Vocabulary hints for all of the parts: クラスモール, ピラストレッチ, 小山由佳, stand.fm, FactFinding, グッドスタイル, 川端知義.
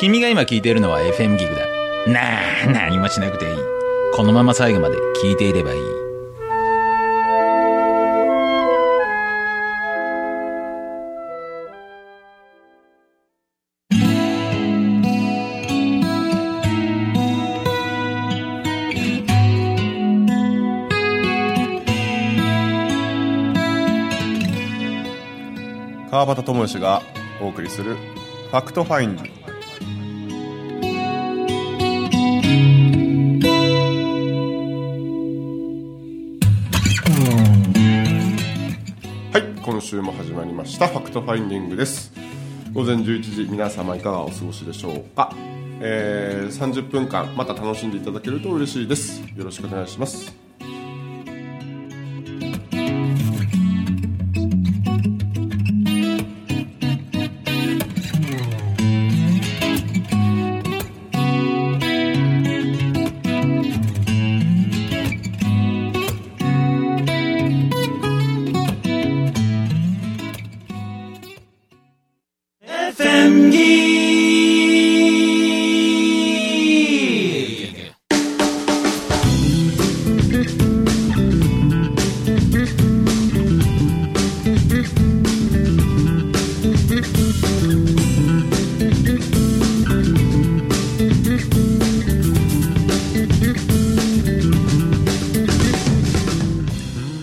君が今聞いているのは FM ギグだ。何もしなくていい。このまま最後まで聞いていればいい。川端智之がお送りするファクトファインディ。はい、今週も始まりましたファクトファインディングです。午前11時、皆様いかがお過ごしでしょうか。30分間また楽しんでいただけると嬉しいです。よろしくお願いします。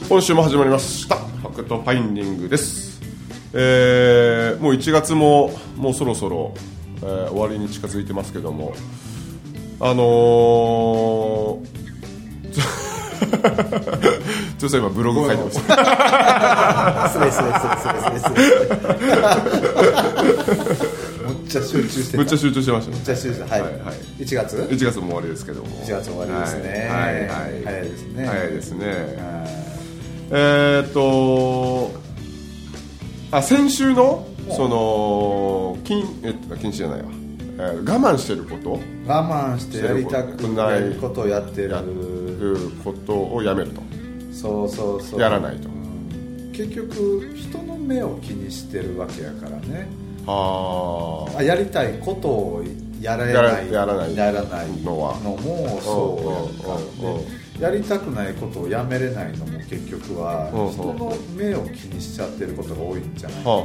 今週も始まりましたファクトファインディングです。もう1月ももうそろそろ、終わりに近づいてますけども、ちょっと今ブログ書いてましたすめっちゃ集中してましたね。1月も終わりですけども、1月も終わりですね。早いですね、早いですね。先週のその禁止じゃないわ、我慢してること、我慢してやりたくないことをやってることをやめると。そうそうそう、やらないと、うん、結局人の目を気にしてるわけやからね。やりたいことをやらないのもそうやからね。やりたくないことをやめれないのも結局は人の目を気にしちゃってることが多いんじゃないかな。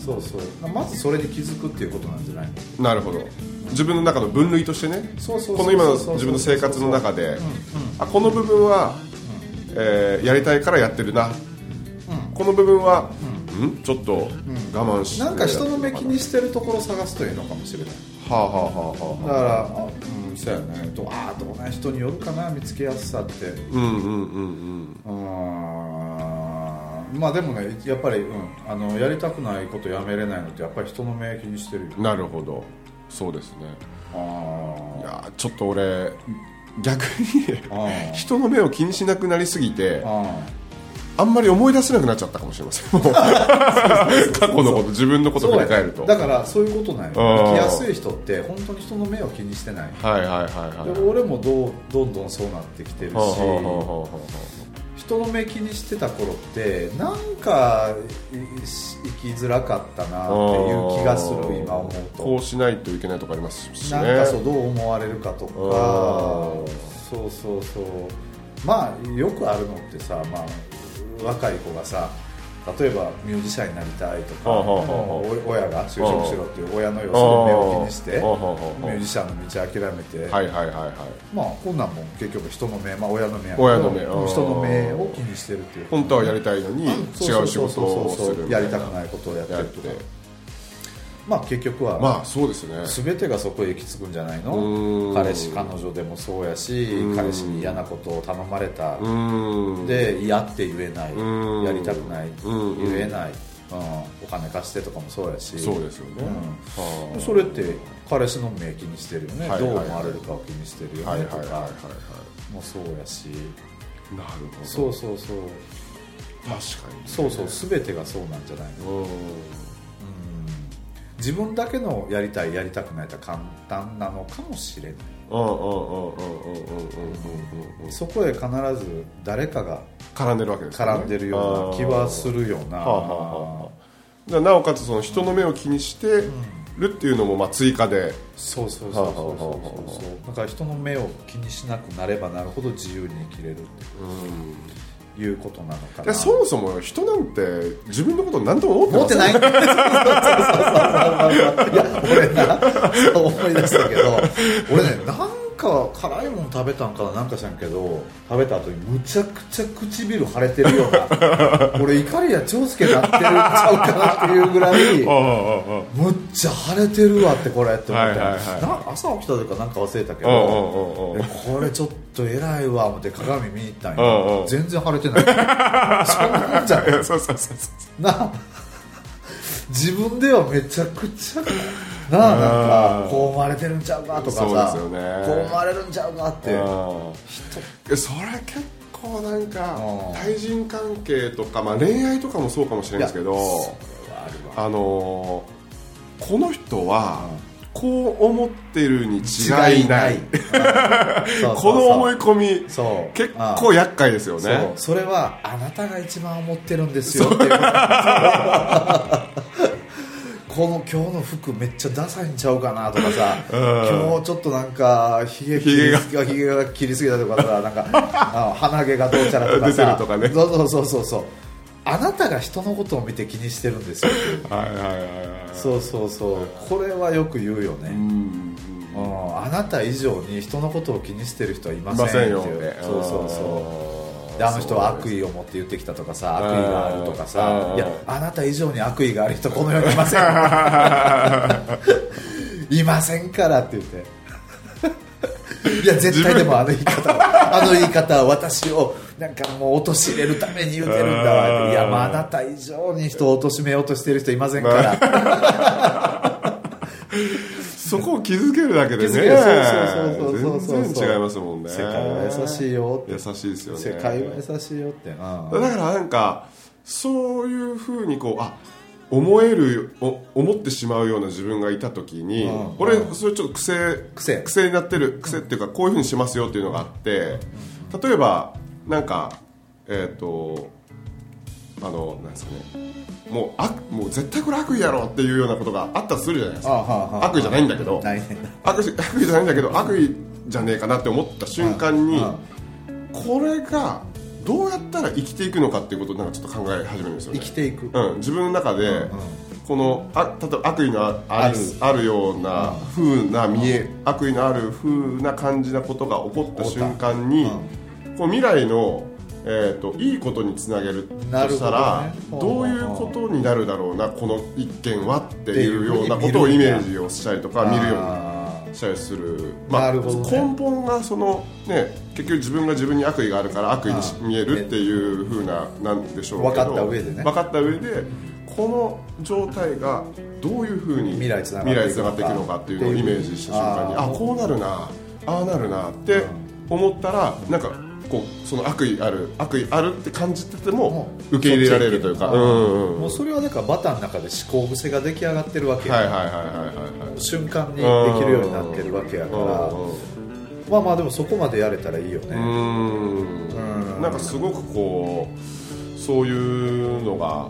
そうそう、まずそれに気づくっていうことなんじゃないの。なるほど、自分の中の分類としてね。この今の自分の生活の中で、この部分は、やりたいからやってるな、この部分は、ちょっと我慢して、なんか人の目気にしてるところを探すというのかもしれない。だからそうやね、とあーどうな人によるかな、見つけやすさって。まあでもね、やっぱり、やりたくないことやめれないのってやっぱり人の目気にしてるよ。なるほど、そうですね。いやちょっと俺逆に人の目を気にしなくなりすぎて、あんまり思い出せなくなっちゃったかもしれません。過去のこと、自分のことを振り返ると。だからそういうことなんよ。生きやすい人って本当に人の目を気にしてない。で俺もどんどんそうなってきてるし、人の目気にしてた頃ってなんか生きづらかったなっていう気がする。今思うとこうしないといけないとかありますしね。なんかそう、どう思われるかとか、そうそうそう。まあよくあるのってさ、まあ若い子がさ、例えばミュージシャンになりたいとか、親が就職しろっていう親の予想を目を気にしてミュージシャンの道を諦めて、まあこんなんも結局人の目、まあ親の目やけど、人の目を気にしてるっていう。本当はやりたいのに違う仕事をする、やりたくないことをやってるとか。まあ結局は、まあそうですね、全てがそこへ行き着くんじゃないの。彼氏彼女でもそうやし、彼氏に嫌なことを頼まれた、で嫌って言えない、やりたくない言えない、お金貸してとかもそうやし。そうですよね、それって彼氏の目気にしてるよね、どう思われるかを気にしてるよねとかもそうやし。なるほど、そうそうそう、確かに、ね、そうそう、全てがそうなんじゃないの。自分だけのやりたいやりたくないとは簡単なのかもしれない。そこへ必ず誰かが絡んでるわけですね。絡んでるような気はするような。なおかつその人の目を気にしてるっていうのもまあ追加で、そうそうそうそうそう、なんか人の目を気にしなくなればなるほど自由に生きれるっていうことなのかな。そもそも人なんて自分のこと何とも思ってない。思ってない。いや俺な思い出したけど、俺ねなんか辛いもの食べたんかな、なんか知らんけど食べた後にむちゃくちゃ唇腫れてるような。俺怒りや長介なってるんちゃうかなっていうぐらい、むっちゃ腫れてるわってこれって思って、はいはいはい、朝起きたとかなんか忘れたけど、これちょっと偉いわ思って鏡見に行ったんや、全然腫れてない。そんなんじゃない。そうな自分ではめちゃくちゃ。なんかこう思われてるんちゃうかとかさ、そうですよね、こう思われるんちゃうかって人、それ結構なんか対人関係とか、まあ、恋愛とかもそうかもしれないですけど、この人はこう思ってるに違いない、この思い込み結構厄介ですよね。それはあなたが一番思ってるんですよっていうこの今日の服めっちゃダサいんちゃうかなとかさ、今日ちょっとなんかひげが切りすぎたとかさ、なんか鼻毛がどうちゃらとかさ、そうあなたが人のことを見て気にしてるんですよって、そうこれはよく言うよね、あなた以上に人のことを気にしてる人はいませんっていう、あの人は悪意を持って言ってきたとかさ、悪意があるとかさ、いやあなた以上に悪意がある人この世にいませんいませんからって言っていや絶対でもあの言い方は私をなんかもう貶めるために言ってるんだわ、いやまああなた以上に人を貶めようとしてる人いませんからそこを気づけるだけでね、全然違いますもんね。世界は優しいよって、優しいですよね、世界は優しいよって。だからなんかそういう風にこう思ってしまうような自分がいた時に、俺それちょっと癖になってる、癖っていうかこういう風にしますよっていうのがあって、例えばなんかなんですかね、もう絶対これ悪意やろっていうようなことがあったとするじゃないですか、悪意じゃないんだけど、悪意じゃないんだけど悪意じゃねえかなって思った瞬間に、これがどうやったら生きていくのかっていうことをなんかちょっと考え始めるんですよね。生きていく、自分の中で、この例えば悪意のあるような風な見え、悪意のある風な感じなことが起こった瞬間に、こう未来のいいことにつなげるとしたら どういうことになるだろうなこの一件はっていうようなことをイメージをしたりとか見るようにしたりする、根本がその、結局自分が自分に悪意があるから悪意に見えるっていう風な、なんでしょうけど、分かった上でこの状態がどういう風に未来につながっていくのかっていうのをイメージした瞬間に、こうなるな、ああなるなって思ったら、なんかこうその悪意あるって感じてても受け入れられるというか、もうそれはだからバターの中で思考癖が出来上がってるわけや、瞬間にできるようになってるわけやから、まあまあでもそこまでやれたらいいよね。なんかすごくこうそういうのが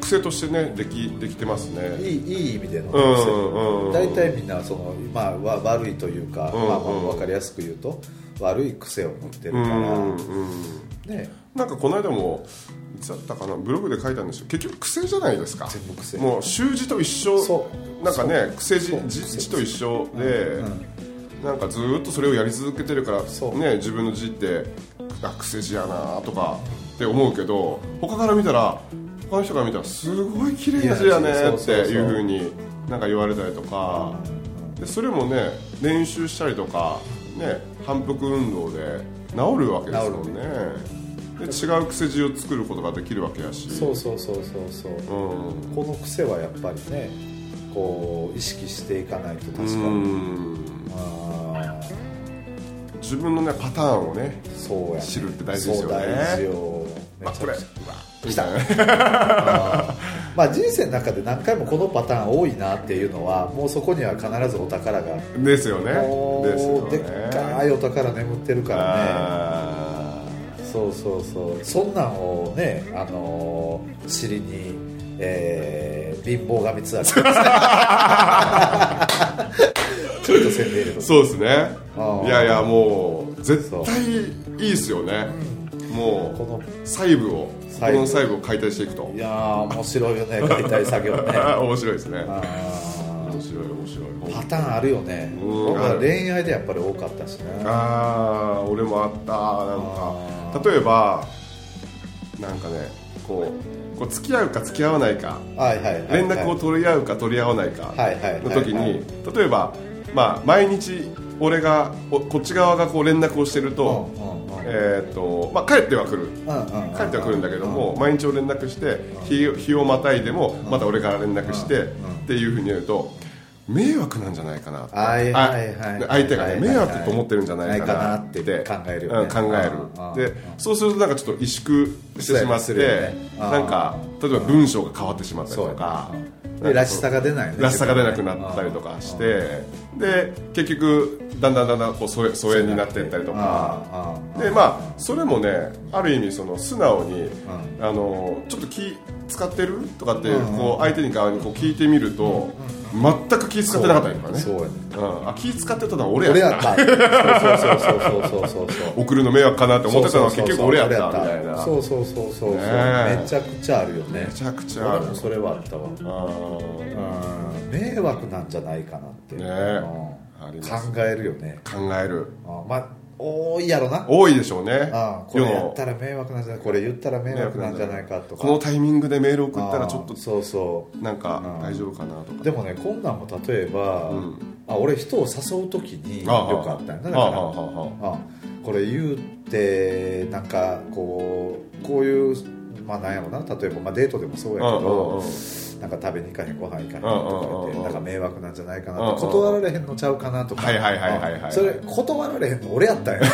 癖としてねできてますね。いい意味での癖。大体みんなそのまあ悪いというか、分かりやすく言うと悪い癖を持ってるから、なんかこの間もいつだったかな、ブログで書いたんですよ。結局癖じゃないですか。全部癖。もう習字と一緒。なんかね癖字と一緒で、なんかずっとそれをやり続けてるからね、自分の字って癖字やなとかって思うけど、他の人から見たらすごい綺麗な字やねっていう風になんか言われたりとかで、それもね練習したりとかね、反復運動で治るわけですもんね。で違う癖字を作ることができるわけやし、そう、この癖はやっぱりねこう意識していかないと。確かに自分のねパターンをね知るって大事ですよね。大事よ。これ来たまあ人生の中で何回もこのパターン多いなっていうのは、もうそこには必ずお宝がですよね。でっかいお宝眠ってるからね。そうそんなんをね、尻に貧乏神ツアーちょっと宣伝そうですね。いやいやもう絶対いいですよね。もうこの細部をこの細部を解体していくと、いや面白いよね解体作業ね面白いですね。面白いパターンあるよね。恋愛でやっぱり多かったしね。ああ俺もあった。なんか例えばなんかねこう付き合うか付き合わないか、はいはいはいはい、連絡を取り合うか取り合わないかの時に、はいはいはいはい、例えば、まあ、毎日俺がこっち側がこう連絡をしてると、まあ、帰っては来る、帰っては来るんだけども、毎日を連絡して日をまたいでもまた俺から連絡してっていうふうにやると迷惑なんじゃないかなって、はいはいはい、相手が、ね、迷惑と思ってるんじゃないかなって考える、ね、でそうするとなんかちょっと萎縮してしまって、ね、なんか例えば文章が変わってしまったりとか、でらしさが出ない、ね、らしさが出なくなったりとかして、で結局だんだんこう疎遠になっていったりとかで、まあそれもねある意味その素直にちょっと気使ってるとかってこう相手に側にこう聞いてみると全く気使ってなかったりとかね。あ、気使ってたのは俺やった。送るの迷惑かなって思ってたのは結局俺やったみたいな。そうそうそうそう、めちゃくちゃあるよね。めちゃくちゃある。それはあったわ。迷惑なんじゃないかなってね考えるよね。考える。まあ多いやろな。多いでしょうね。これやったら迷惑なんじゃないか、これ言ったら迷惑なんじゃないかとか、このタイミングでメール送ったらちょっとそうそうなんか大丈夫かなとか。でもねこんなんも例えば、俺人を誘うときによくあったんだから、これ言うってなんかこういうまあなんやろな、例えばまあデートでもそうやけど。なんか食べに行かへんご飯行かへんとか言ってなんか迷惑なんじゃないかなと、断られへんのちゃうかなとか、それ断られへんの俺やったよ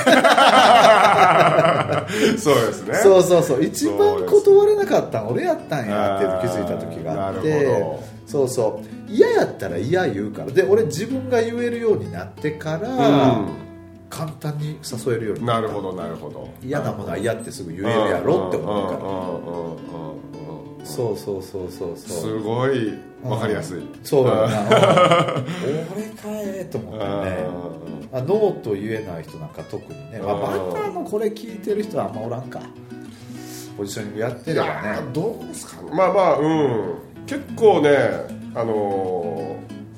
そうですね。そうそうそう、一番断れなかったの俺やったんやって気づいた時があって、そうそう嫌やったら嫌言うからで俺自分が言えるようになってから簡単に誘えるようになった。なるほどなるほど。嫌なものは嫌ってすぐ言えるやろって思うから。そうすごい分かりやすい。そうだな俺かと思ってね。ノーと言えない人なんか特にね、バカのこれ聞いてる人はあんまおらんか。ポジショニングやってればねどうですかね。まあまあ結構ね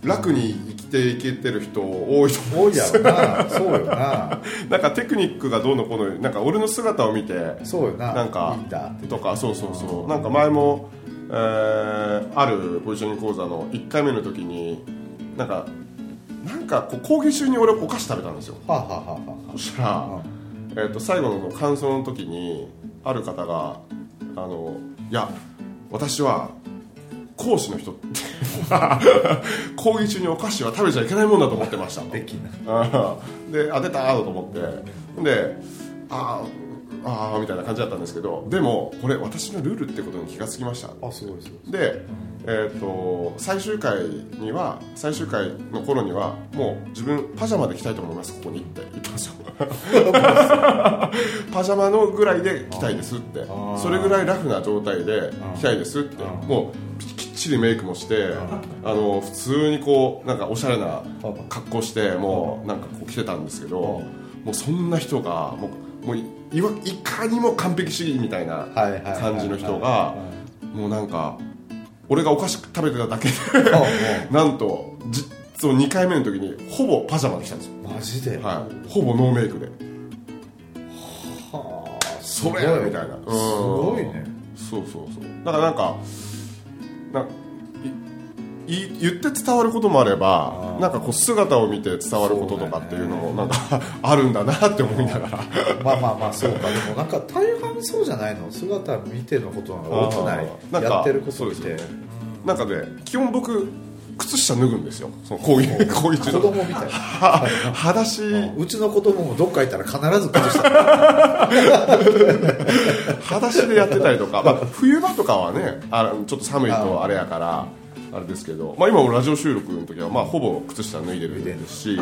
楽にいけてる人多いと思うんです。多いやろな。そうよななんかテクニックがどうのこうの、なんか俺の姿を見てそうよな、なんかいいんだとか、そうそうそう、なんか前も、あるポジショニング講座の1回目の時になんかこう講義中に俺お菓子食べたんですよ。そしたら、最後の感想の時にある方がいや私は講師の人って講義中にお菓子は食べちゃいけないもんだと思ってましたできなで当てたと思ってでああみたいな感じだったんですけど、でもこれ私のルールってことに気がつきました。あ、すごいです。で、最終回の頃にはもう自分パジャマで着たいと思いますここにって言ったんですよパジャマのぐらいで着たいですって、それぐらいラフな状態で着たいですって、もうきっちりメイクもして普通にこうなんかおしゃれな格好してもうなんかこう着てたんですけど、もうそんな人がもういかにも完璧主義みたいな感じの人がもうなんか俺がお菓子食べてただけでなんと2回目の時にほぼパジャマで来たんですよ。マジで、はい、ほぼノーメイクで、はあ、それみたいな、すごいね。そうそうそう、だからなんか言って伝わることもあれば、なんかこう姿を見て伝わることとかっていうのもなんかあるんだなって思いながらまあまあまあそうか。でもなんか大半そうじゃないの、姿見てのことは多くない、なんかやってることって、そうですね、なんかね基本僕靴下脱ぐんですよ、そのこういう子供みたいな裸足、うちの子供もどっか行ったら必ず靴下裸足でやってたりとか、まあ、冬場とかはねちょっと寒いとあれやからあれですけど、まあ、今もラジオ収録の時はまあほぼ靴下脱いでるんですし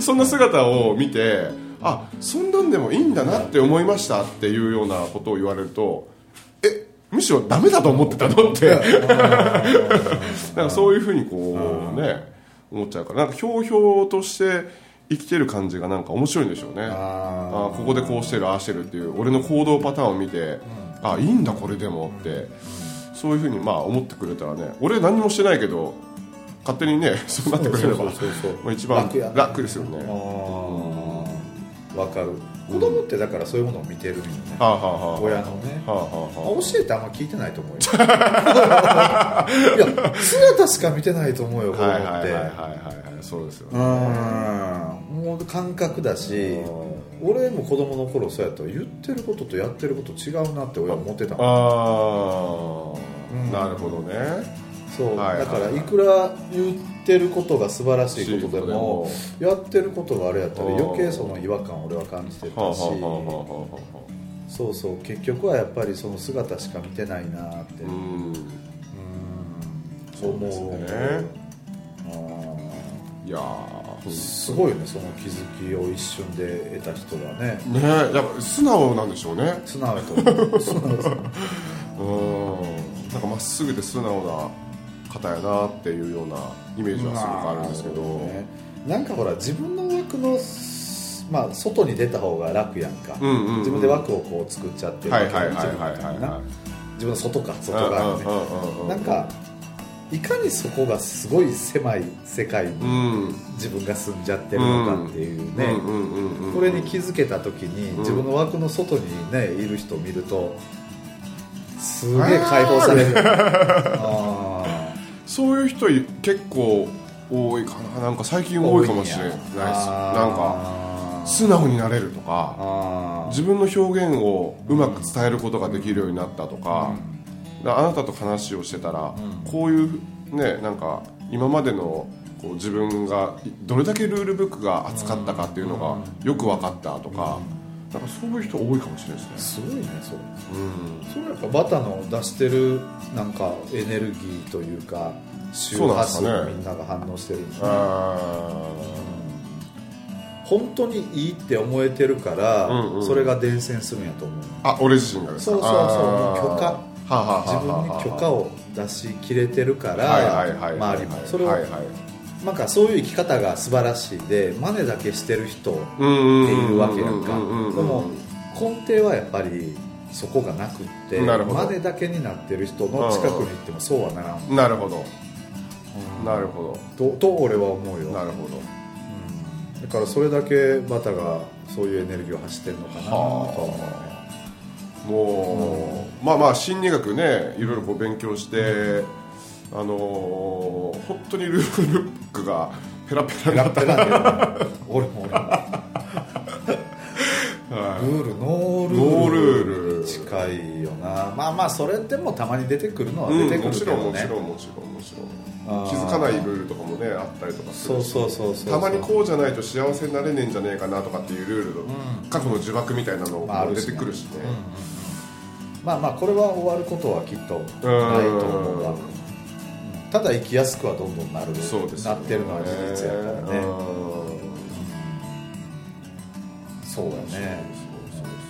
そんな姿を見てあそんなんでもいいんだなって思いましたっていうようなことを言われると、むむしろダメだと思ってたのってなんかそういうふうにこうね思っちゃうから、なんかひょうひょうとして生きてる感じがなんか面白いんでしょうね。ああここでこうしてるああしてるっていう俺の行動パターンを見て、あいいんだこれでもってそういうふうにまあ思ってくれたらね、俺何もしてないけど勝手にねそうなってくれれば一番楽ですよね。わかる。子供ってだからそういうものを見てるよね、うん、親のね、教えてあんま聞いてないと思うよいや姿しか見てないと思うよ子供って、はいはいはいはい、そうですよね。もう感覚だし、俺も子供の頃そうやったら言ってることとやってること違うなって親は思ってたもん、うん、なるほどね。そう、はいはいはい、だからいくら言ってることが素晴らしいことでもやってることがあれやったら余計その違和感を俺は感じてたし、そうそう結局はやっぱりその姿しか見てないなって思う。そうですね。いやすごいよねその気づきを一瞬で得た人はね。ねえやっぱ素直なんでしょうね。素直と思う。素直ですね。なんかまっすぐで素直な方やなっていうようなイメージはすごくあるんですけど、ね、なんかほら自分の枠の、まあ、外に出た方が楽やんか、うんうんうん、自分で枠をこう作っちゃってるわけで自分の外か外側ね、なんかいかにそこがすごい狭い世界に自分が住んじゃってるのかっていうね、これに気づけた時に自分の枠の外にねいる人を見るとすげえ解放される。そういう人結構多いかな。なんか最近多いかもしれないです。なんか素直になれるとか、あ自分の表現をうまく伝えることができるようになったとか、うん、あなたと話をしてたら、うん、こういうねなんか今までのこう自分がどれだけルールブックが扱ったかっていうのがよく分かったとか、うん、なんかそういう人多いかもしれないですね。すごいねそれ、うん、それやっぱバタの出してるなんかエネルギーというか周波数みんなが反応してるんですね。本当にいいって思えてるから、うんうん、それが伝染するんやと思う。あ俺自身がですか。そうそうそう許可、自分に許可を出しきれてるから周りもそれを、はいはい、なんかそういう生き方が素晴らしいで真似だけしてる人っているわけやんか。でも根底はやっぱりそこがなくって真似だけになってる人の近くに行ってもそうはならん、うん、なるほどなるほど と俺は思うよ。なるほど、うん、だからそれだけバタがそういうエネルギーを走ってるのかなとは思うね。もう、うん、まあまあ心理学ねいろいろこう勉強して、うん、本当にルールブックがペラペラになったペラペラで俺もはい、ルールノールールに近いよな。まあまあそれでもたまに出てくるのは出てくるけどね、うん、もちろん気づかないルールとかもねあったりとかするし、そうたまにこうじゃないと幸せになれねえんじゃねえかなとかっていうルールの、うん、過去の呪縛みたいなのも出てくるしね、まあ、まあこれは終わることはきっとないと思うわ。ただ生きやすくはどんどんなる、そうですね、なってるのは事実やからね。そうだね。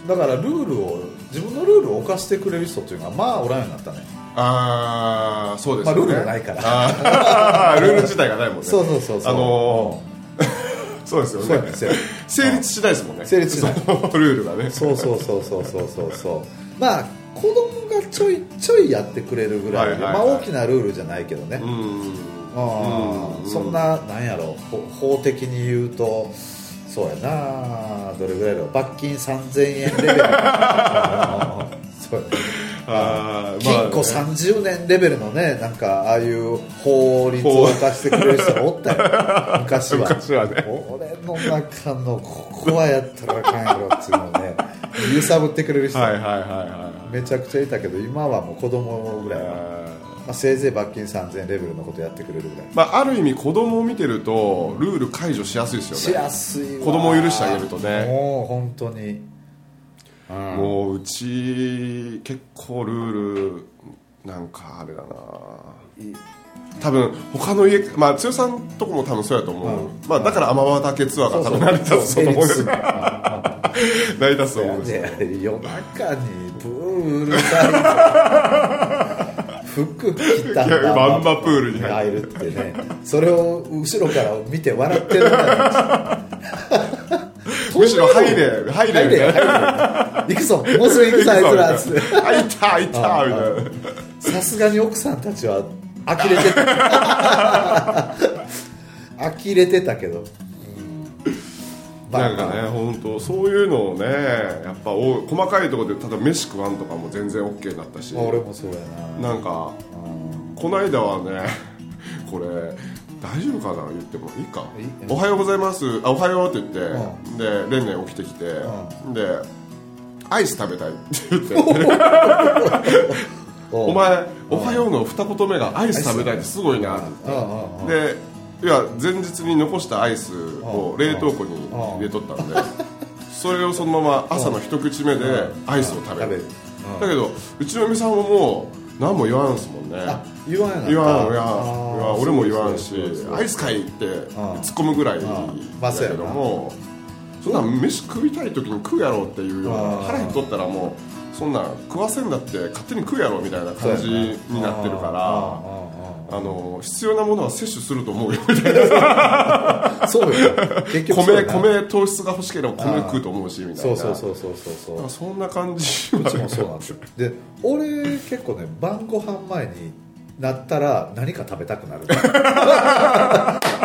だからルールを自分のルールを犯してくれる人っていうのはまあおらんようになったね。ああそうですね、まあ、ルールがないからルール自体がないもんね。そうそうですよね。成立しないですもんね。成立しないルールがね。そうまあ子供がちょいちょいやってくれるぐらいで、はいはいはい、まあ、大きなルールじゃないけどね、うん、そんななんやろ法的に言うとそうやなどれぐらいだろう罰金3000円レベルそうや、ね、禁錮30年レベルのねなんかああいう法律を犯してくれる人がおったよ昔はね。俺の中のここはやったらあかんやろっていうのをね揺さぶってくれる人めちゃくちゃいたけど、今はもう子供ぐらいはまあ、せいぜい罰金3000レベルのことやってくれるぐらい、まあ、ある意味子供を見てるとルール解除しやすいですよね。しやすいわ。子供を許してあげるとね。もう本当に、うん、もううち結構ルールなんかあれだな、多分他の家、まあ強さんとこも多分そうやと思う、うん、まあ、だから天畑ツアーが多分成り立つと思う成り立つと思うんですよ。夜中にブーうるさい服着たまんまプールに入るってね、それを後ろから見て笑ってるんじゃないですか。むしろ入れ行くぞ、もうすぐ行くぞあいつらっつってあいたみたいな。さすがに奥さんたちは呆れてたけど、なんかね、本当そういうのをね、やっぱ細かいところで、ただ飯食わんとかも全然 OK だったし、俺もそうやな。なんかこの間はね、これ大丈夫かな言ってもいいか、おはようございます、あおはようって言って、でレンネ起きてきて、でアイス食べたいって言ってお前おはようの二言目がアイス食べたいってすごいなって言って、でいや前日に残したアイスを冷凍庫に入れとったので、それをそのまま朝の一口目でアイスを食べる。だけどうちの嫁さんはもう何も言わんすもんね。言わん俺も言わんし、アイス買いって突っ込むぐらいだけども、そんな飯食いたい時に食うやろっていうような、腹減っとったらもうそんな食わせんだって勝手に食うやろみたいな感じになってるから、必要なものは摂取すると思うよみたいな。そうよ、結局そうよな。米糖質が欲しければ米食うと思うしみたいな。そう、そんな感じは、ね、うちもそうなんですよ。で俺結構ね、晩ご飯前になったら何か食べたくなる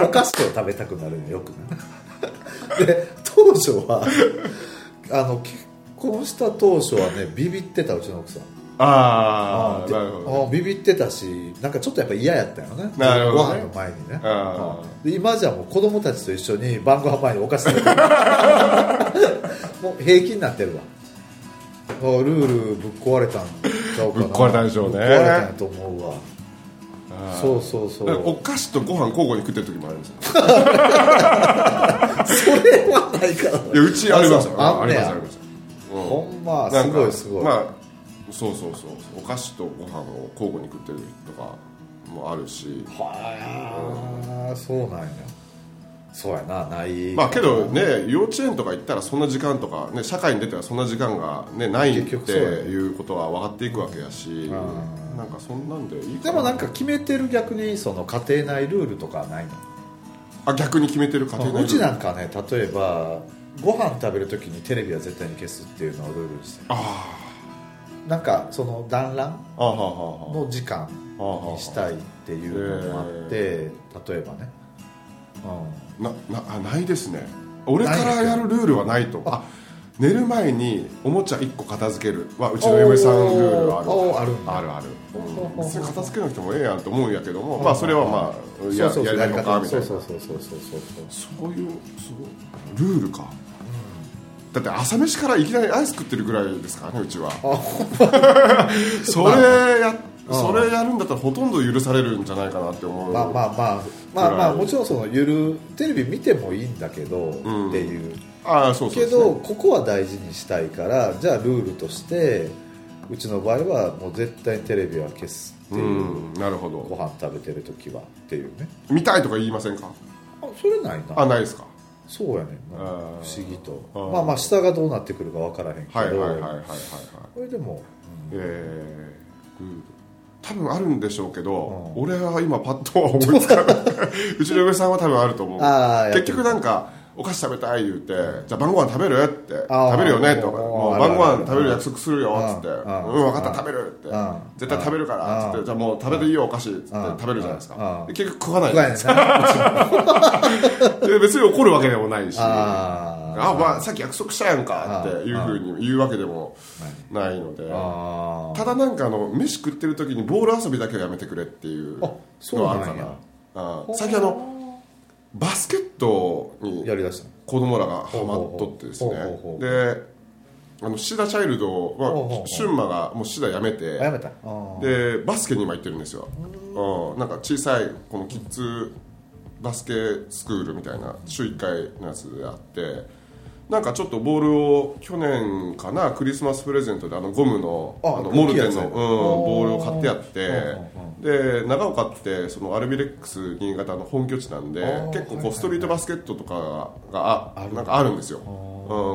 お菓子を食べたくなるのよくなで当初は結婚した当初はね、ビビってたうちの奥さん。ビビってたし、なんかちょっとやっぱ嫌やったよね、ご飯の前にね。で今じゃもう子供たちと一緒に晩ご飯前にお菓子食べてるもう平気になってるわ。ルールぶっ壊れたんちゃうかな。ぶっ壊れたんでしょうね。ぶっ壊れたんと思うわ。そうお菓子とご飯交互に食ってる時もあるんですよそれはないから、ね、いやうちありますよ、あります、うん、ほんま、すごいすごい、まあそうお菓子とご飯を交互に食ってるとかもあるし、はあ、そうなんや。そうやな、ない、まあ、けどね、幼稚園とか行ったらそんな時間とか、ね、社会に出たらそんな時間が、ね、ないっていうことは分かっていくわけやし、なんかそんなんでいいかな。でもなんか決めてる、逆にその家庭内ルールとかはないの？あ、逆に決めてる家庭内ルール。うちなんかね、例えばご飯食べるときにテレビは絶対に消すっていうのをルールにしてる。ああ、なんかその団らんの時間にしたいっていうのもあって、例えばね、ないですね、俺からやるルールはないと。寝る前におもちゃ1個片付けるはうちの嫁さんルールある、別に片付けなくてもええやんと思うんやけども、まあそれはまあやりないのかみたいな。そういうルールか。だって朝飯からいきなりアイス食ってるぐらいですからね、うちはそれやるんだったらほとんど許されるんじゃないかなって思う。まあもちろんそのテレビ見てもいいんだけどっていう、けどここは大事にしたいから、じゃあルールとしてうちの場合はもう絶対にテレビは消すっていう、なるほど。ご飯食べてるときはっていうね。見たいとか言いませんか？それないな。ないですか。そうやねん、不思議と。まあ下がどうなってくるか分からへんけど、これでも、多分あるんでしょうけど、俺は今パッとは思いつかないうちの嫁さんは多分あると思う。結局なんかお菓子食べたい言うて、じゃあ晩ご飯食べるって、食べるよねとか、もう晩ご飯食べる約束するよっつって、うん分かった食べるって、絶対食べるからっつって、じゃあもう食べていいよお菓子っつって食べるじゃないですか。結局食わないじゃないですか。別に怒るわけでもないし、まあさっき約束したやんかっていうふうに言うわけでもないので、ただなんか飯食ってる時にボール遊びだけはやめてくれっていうのはあるかな。最近バスケットに子供らがハマっとってですね、でシダチャイルドは俊馬がもうシダやめて、でバスケに今行ってるんですよ。なんか小さいこのキッズバスケスクールみたいな週1回のやつであって、なんかちょっとボールを去年かな、クリスマスプレゼントでゴムのモルテンのボールを買ってやって、で長岡ってそのアルビレックス新潟の本拠地なんで結構こうストリートバスケットとかが なんかあるんですよ、うん、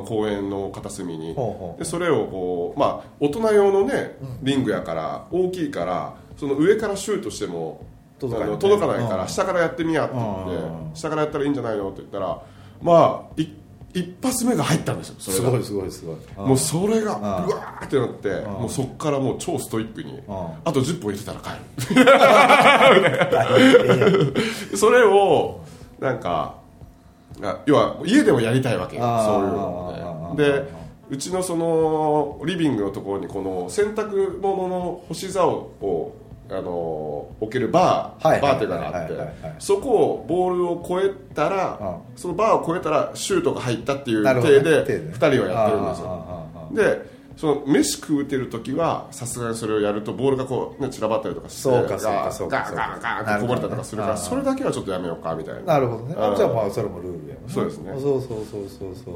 公園の片隅に。でそれをこう、まあ、大人用の、ね、リングやから大きいからその上からシュートしても届かないから下からやってみやって言って下からやったらいいんじゃないのって言ったら、まあ、一発目が入ったんですよ。それすごいすごいすごい。もうそれがうわーってなってもうそっからもう超ストイックに あと10本入れたら帰るそれをなんか要は家でもやりたいわけそういうのでうち そのリビングのところにこの洗濯物の干し竿を置けるバーというのがあってそこをボールを越えたら、うん、そのバーを越えたらシュートが入ったっていう体で2人はやってるんですよ。でその飯食うてる時はさすがにそれをやるとボールがこう、ね、散らばったりとかしてガーこぼれたりとかするからそれだけはちょっとやめようかみたいな。なるほどね。あじゃあまあそれもルールやもんね。そうですね。そう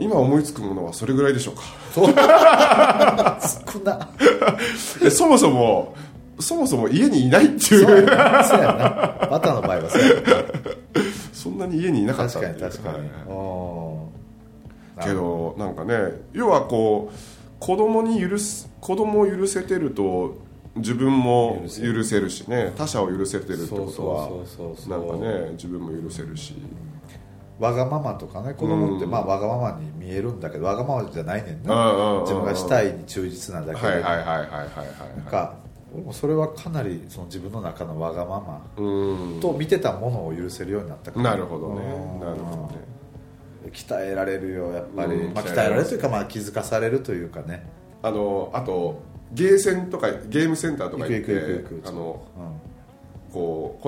今思いつくものはそれぐらいでしょうか。少なそもそも家にいないっていう。そうやな、そうやな。バターの場合はそうやな。そんなに家にいなかったっていう。確かに。けどなんかね、要はこう子供を許せてると自分も許せるしね、他者を許せてるってことはそうなんかね自分も許せるし。わがままとかね、子供ってまあわがままに見えるんだけど、わがままじゃないねんな。自分がしたいに忠実なだけで。はい。なんか。俺もそれはかなりその自分の中のわがままと見てたものを許せるようになったから。なるほどね。鍛えられるよやっぱり、まあ、鍛えられるというか、まあ、気づかされるというかね。あとゲーセンとかゲームセンターとか行ってこ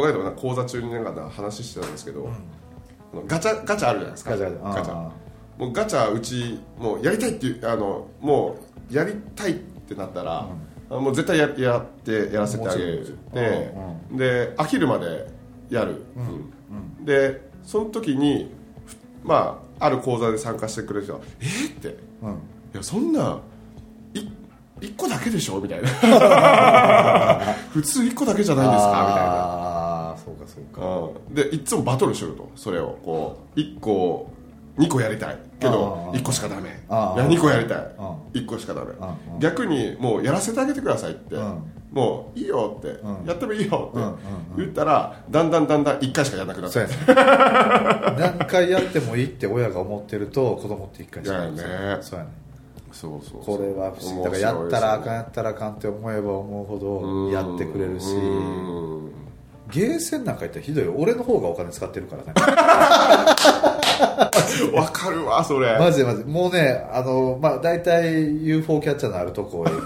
の間も講座中になんか話してたんですけど、うん、ガチャあるじゃないですか。もうガチャうちもうやりたいっていうもうやりたいってなったら、うんもう絶対やらせてあげるで、飽きるまでやる、でその時に、まあ、ある講座で参加してくれる人はって、いやそんな1個だけでしょみたいな普通1個だけじゃないんですかみたいな。あそうかでいつもバトルしよるとそれをこう1個2個やりたいけど1個しかダメ。2個やりたい1個しかダメ。逆にもうやらせてあげてくださいってもういいよってやってもいいよって言ったらだんだん1回しかやらなくなって何回やってもいいって親が思ってると子供って1回しかやらない。そうやね。そうこれは不思議だからやったらあかんやったらあかんって思えば思うほどやってくれるし。ゲーセンなんか言ったらひどいよ。俺の方がお金使ってるからね。わかるわそれ。マジもうねまあだいたい UFO キャッチャーのあるとこへ行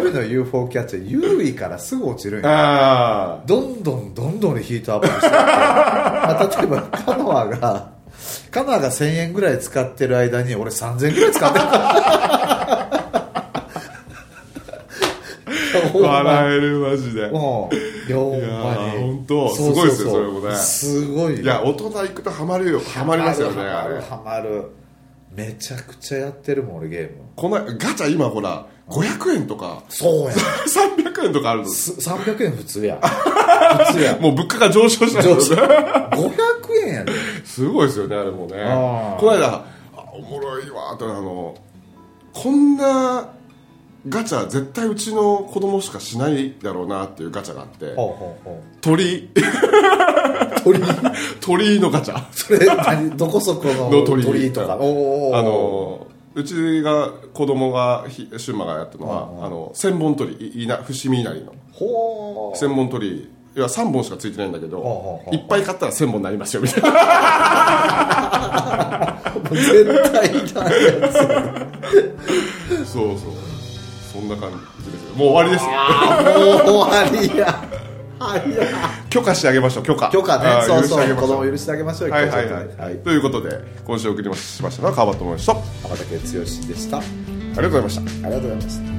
く。興味の UFO キャッチャー優位からすぐ落ちるんや。どんどんヒートアップしてって、例えばカノアが1000円ぐらい使ってる間に俺3000円ぐらい使ってるから。笑えるマジで。本当すごいですよそれもね。すごい。いや大人行くとハマりますよねあれ。ハマる。めちゃくちゃやってるもん俺ゲーム。ガチャ今ほら500円とか。そうや。300円とかあるの。300円普通や。もう物価が上昇してる。500円やね。すごいですよねあれもね。この間おもろいわとこんな。ガチャ絶対うちの子供しかしないだろうなっていうガチャがあって鳥居のガチャそれどこそこの鳥居とかうちが子供がシュンマがやったのは千本鳥居伏見稲荷の千本鳥居いや3本しかついてないんだけどいっぱい買ったら1000本になりますよみたいな絶対いないやつそうそんな感じですよ。もう終わりですよ。もう終わりや。許可してあげましょう。許可ね。そう子供を許してあげましょう。はい。ということで今週お送りしましたのは川端智之と浜竹剛でした。ありがとうございました。